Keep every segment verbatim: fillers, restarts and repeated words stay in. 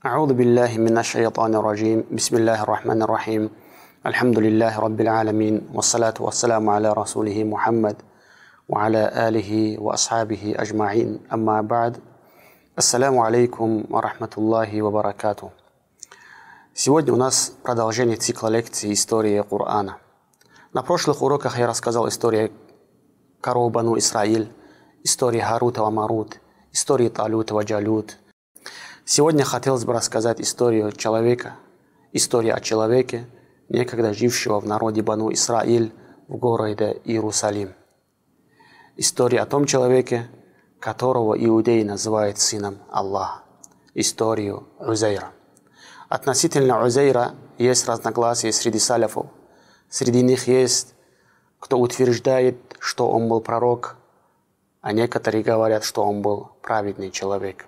أعوذ بالله من الشيطان الرجيم بسم الله الرحمن الرحيم الحمد لله رب العالمين والصلاة والسلام على رسوله محمد وعلى آله وأصحابه أجمعين أما بعد السلام عليكم ورحمة الله وبركاته. Сегодня у нас продолжение цикла лекций «История Корана». На прошлых уроках я рассказал историю коров Бану Исраиль, историю Харута и Марут, историю Талюта и Джалюта. Сегодня хотелось бы рассказать историю человека, историю о человеке, некогда жившего в народе Бану Исраиль в городе Иерусалим. История о том человеке, которого иудеи называют сыном Аллаха. Историю Узайра. Относительно Узайра есть разногласия среди саляфов. Среди них есть, кто утверждает, что он был пророк, а некоторые говорят, что он был праведный человек.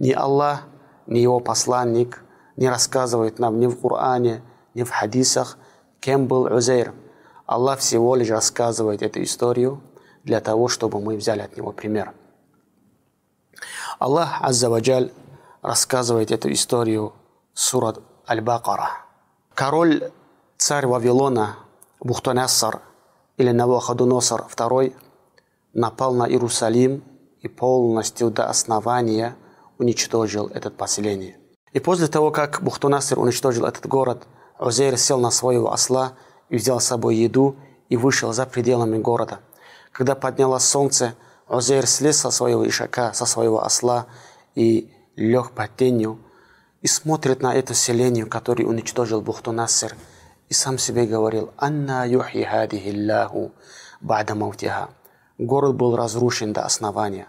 Ни Аллах, ни его посланник не рассказывает нам ни в Коране, ни в хадисах, кем был Узайр. Аллах всего лишь рассказывает эту историю для того, чтобы мы взяли от него пример. Аллах Азза ва Джаль рассказывает эту историю в сурат Аль-Бакара. Король, царь Вавилона, Бухтанасар или Навухадуносар второй, напал на Иерусалим и полностью до основания уничтожил это поселение. И после того, как Бухтанасар уничтожил этот город, Узайр сел на своего осла и взял с собой еду и вышел за пределами города. Когда поднялось солнце, Узайр слез со своего ишака, со своего осла и лег под тенью и смотрит на это селение, которое уничтожил Бухтанасар, и сам себе говорил: «Анна юхи хадихи Аллаху ба'да маутиха». Город был разрушен до основания.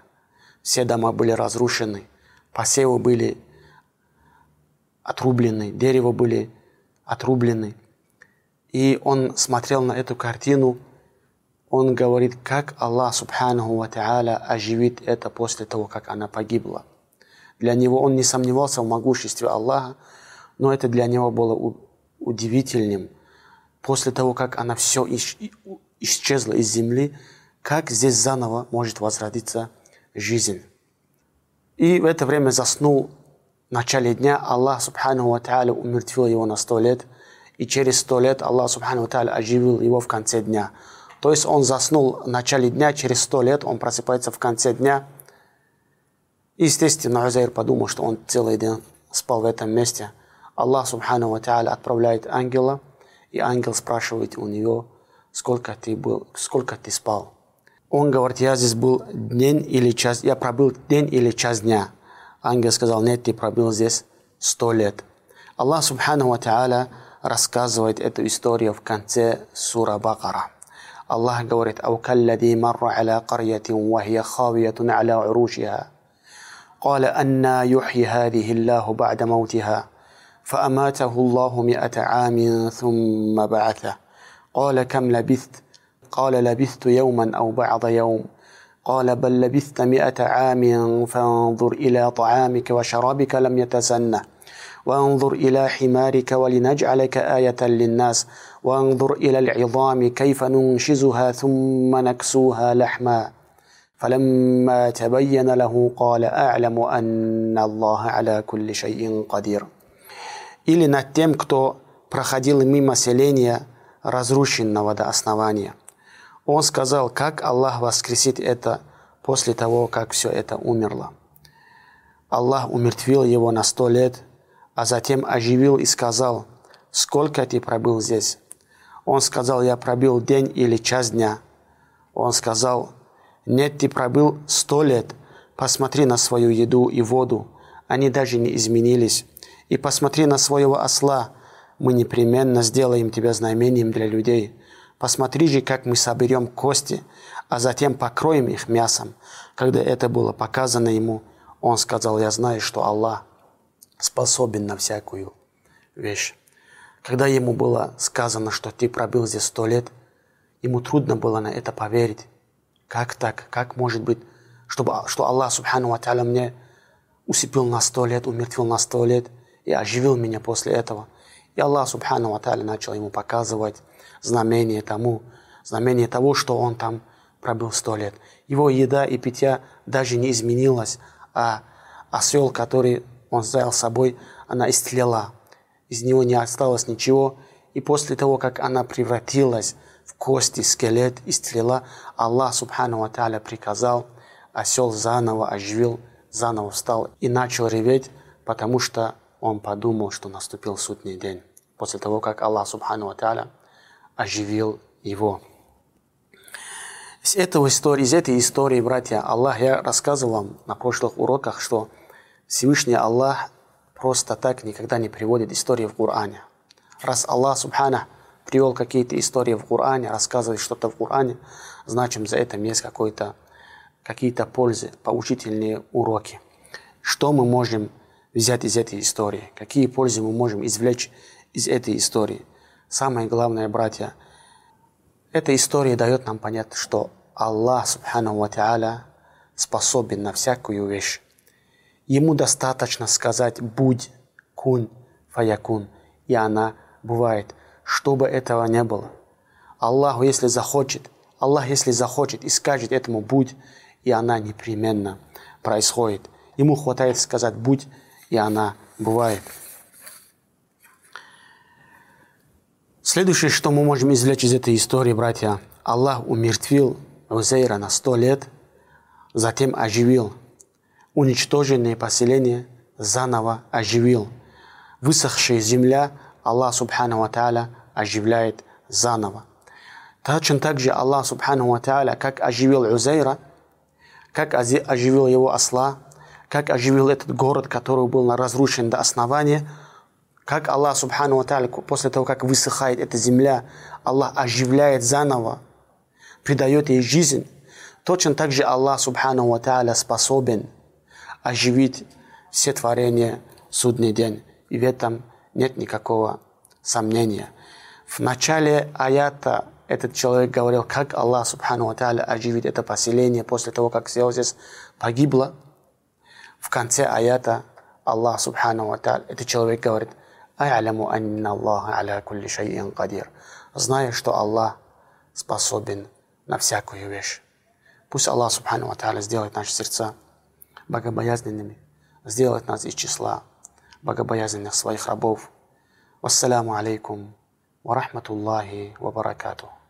Все дома были разрушены, посевы были отрублены, дерева были отрублены. И он смотрел на эту картину, он говорит, как Аллах Субханаху ва Та'аля оживит это после того, как она погибла. Для него он не сомневался в могуществе Аллаха, но это для него было удивительным. После того, как она все исчезла из земли, как здесь заново может возродиться жизнь. И в это время заснул. В начале дня Аллах Субханаху ва Та'аля умертвил его на сто лет, и через сто лет Аллах Субханаху ва Та'аля оживил его в конце дня. То есть он заснул в начале дня, через сто лет он просыпается в конце дня. И, естественно, Узайр подумал, что он целый день спал в этом месте. Аллах Субханаху ва Та'аля отправляет ангела, и ангел спрашивает у него, сколько ты был, сколько ты спал. Он говорит: я здесь был день или час, я пробыл день или час дня. Ангел сказал: нет, ты пробыл здесь сто лет. Аллах Субханаху ва Та'аля рассказывает эту историю в конце сура Бакара. Аллах говорит: «Аукаллади марра аля карьятин ва хия хавиятун аля урушиха. Кала анна юхи хадихи Аллаху ба'да маутиха. Фа аматаху Аллаху миата амин сумма ба'ата. Кала кам лабист. Кала лабисту яуман ау ба'да яум. قال بل لبثت مئة عام فانظر إلى طعامك وشرابك لم يتسنه وانظر إلى حمارك ولنجعلك آية للناس وانظر إلى العظام كيف ننشزها ثم نكسوها لحما فلما تبين له قال أعلم أن الله على كل شيء قدير. Или над тем, кто проходил мимо селения, разрушенного до основания. Он сказал, как Аллах воскресит это после того, как все это умерло. Аллах умертвил его на сто лет, а затем оживил и сказал: сколько ты пробыл здесь? Он сказал: я пробыл день или час дня. Он сказал: нет, ты пробыл сто лет. Посмотри на свою еду и воду, они даже не изменились. И посмотри на своего осла, мы непременно сделаем тебя знамением для людей. Посмотри же, как мы соберем кости, а затем покроем их мясом. Когда это было показано ему, он сказал: я знаю, что Аллах способен на всякую вещь. Когда ему было сказано, что ты пробыл здесь сто лет, ему трудно было на это поверить. Как так? Как может быть, чтобы, что Аллах Субхану ва Та'аля мне усыпил на сто лет, умертвил на сто лет и оживил меня после этого? И Аллах Субхану ва Та'аля начал ему показывать знамение тому, знамение того, что он там пробыл сто лет. Его еда и питья даже не изменилось, а осел, который он заил собой, она истлела. Из него не осталось ничего. И после того, как она превратилась в кости, скелет, истлела, Аллах, субхану ва тааля, приказал, осел заново оживил, заново встал и начал реветь, потому что он подумал, что наступил судный день. После того, как Аллах, субхану ва тааля, оживил его. Из, этого истории, из этой истории, братья, Аллах, я рассказывал вам на прошлых уроках, что Всевышний Аллах просто так никогда не приводит истории в Коране. Раз Аллах, субхана, привел какие-то истории в Коране, рассказывает что-то в Коране, значит, за этим есть какие-то пользы, поучительные уроки. Что мы можем взять из этой истории? Какие пользы мы можем извлечь из этой истории? Самое главное, братья, эта история дает нам понять, что Аллах, субхану ва тааля, способен на всякую вещь. Ему достаточно сказать «будь», «кун», «фаякун», и она бывает, чтобы этого не было. Аллаху, если захочет, Аллах, если захочет и скажет этому «будь», и она непременно происходит. Ему хватает сказать «будь», и она бывает. Следующее, что мы можем извлечь из этой истории, братья, Аллах умертвил Узайра на сто лет, затем оживил. Уничтоженные поселения заново оживил. Высохшая земля Аллах, субхану ва тааля, оживляет заново. Точно так же Аллах, субхану ва тааля, как оживил Узайра, как оживил его осла, как оживил этот город, который был разрушен до основания, как Аллах, субхану ва тааля, после того, как высыхает эта земля, Аллах оживляет заново, придает ей жизнь. Точно так же Аллах, субхану ва тааля, способен оживить все творения в судный день. И в этом нет никакого сомнения. В начале аята этот человек говорил, как Аллах, субхану ва тааля, оживит это поселение после того, как все здесь погибло. В конце аята Аллах, субхану ва тааля, этот человек говорит, «А'аляму анна Аллаха аля кулли шайин кадир», зная, что Аллах способен на всякую вещь. Пусть Аллах, субхану ва тааля, сделает наши сердца богобоязненными, сделает нас из числа богобоязненных своих рабов. Вассаляму алейкум ва рахматуллахи ва баракатуху.